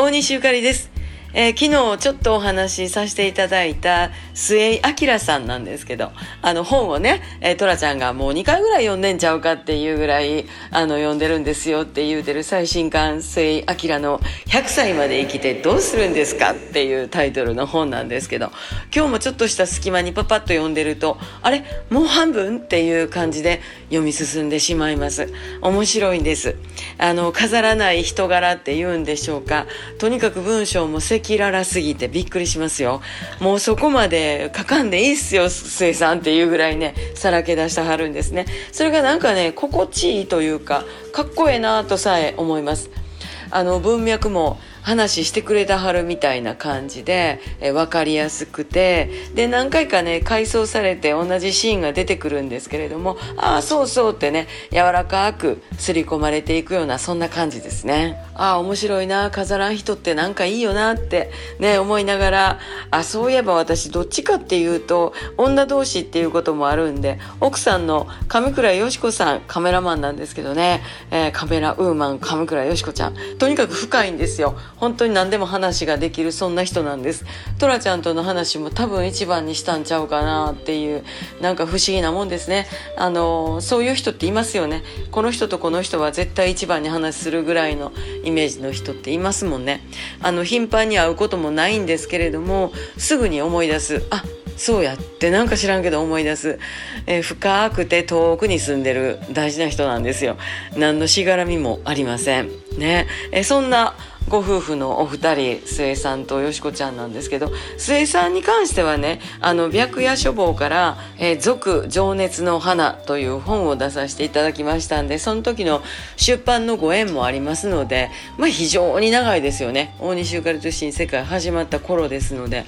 大西ゆかりです。昨日ちょっとお話しさせていただいた末井明さんなんですけど、本をね、トラちゃんがもう2回ぐらい読んでんちゃうかっていうぐらい読んでるんですよって言うてる最新刊、末井明の100歳まで生きてどうするんですかっていうタイトルの本なんですけど、今日もちょっとした隙間にパパッと読んでると、あれもう半分っていう感じで読み進んでしまいます。面白いんです。飾らない人柄って言うんでしょうか、とにかく文章もキララすぎてびっくりしますよ。もうそこまで書かんでいいっすよ末さんっていうぐらいね、さらけ出したはるんですね。それがなんかね、心地いいというか、かっこええなとさえ思います。文脈も話してくれたはるみたいな感じで、分かりやすくて、で何回かね回想されて同じシーンが出てくるんですけれども、ああそうそうってね、柔らかくすり込まれていくようなそんな感じですね。ああ面白いな、飾らん人ってなんかいいよなってね思いながら、あそういえば私どっちかっていうと女同士っていうこともあるんで、奥さんの上倉よし子さん、カメラマンなんですけどね、カメラウーマン上倉よし子ちゃん、とにかく深いんですよ。本当に何でも話ができるそんな人なんです。トラちゃんとの話も多分一番にしたんちゃうかなっていう、なんか不思議なもんですね。そういう人っていますよね。この人とこの人は絶対一番に話するぐらいのイメージの人っていますもんね。頻繁に会うこともないんですけれども、すぐに思い出す。あそうやってなんか知らんけど思い出す、深くて遠くに住んでる大事な人なんですよ。何のしがらみもありませんね。そんなご夫婦のお二人、末井さんとよしこちゃんなんですけど、末井さんに関してはね、白夜書房から続情熱の花という本を出させていただきましたんで、その時の出版のご縁もありますので、非常に長いですよね。大西ゆかりと新世界始まった頃ですので、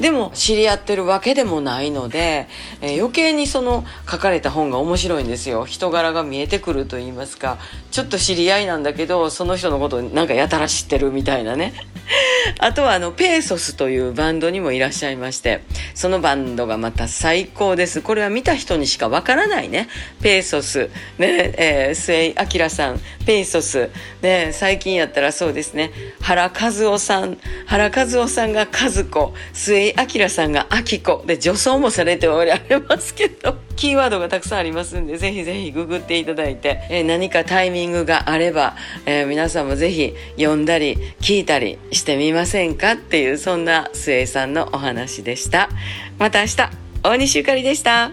でも知り合ってるわけでもないので、余計にその書かれた本が面白いんですよ。人柄が見えてくると言いますか、ちょっと知り合いなんだけどその人のことなんかやたら知ってるみたいなねあとはペーソスというバンドにもいらっしゃいまして、そのバンドがまた最高です。これは見た人にしかわからないね。ペーソス、ね末井明さん、ペーソス、ね、最近やったらそうですね、原和夫さんが和子、末井明さんが明子で女装もされておられますけど、キーワードがたくさんありますんで、ぜひぜひググっていただいて、何かタイミングがあれば、皆さんもぜひ読んだり聞いたりしてみませんかっていう、そんな末井さんのお話でした。また明日、大西ゆかりでした。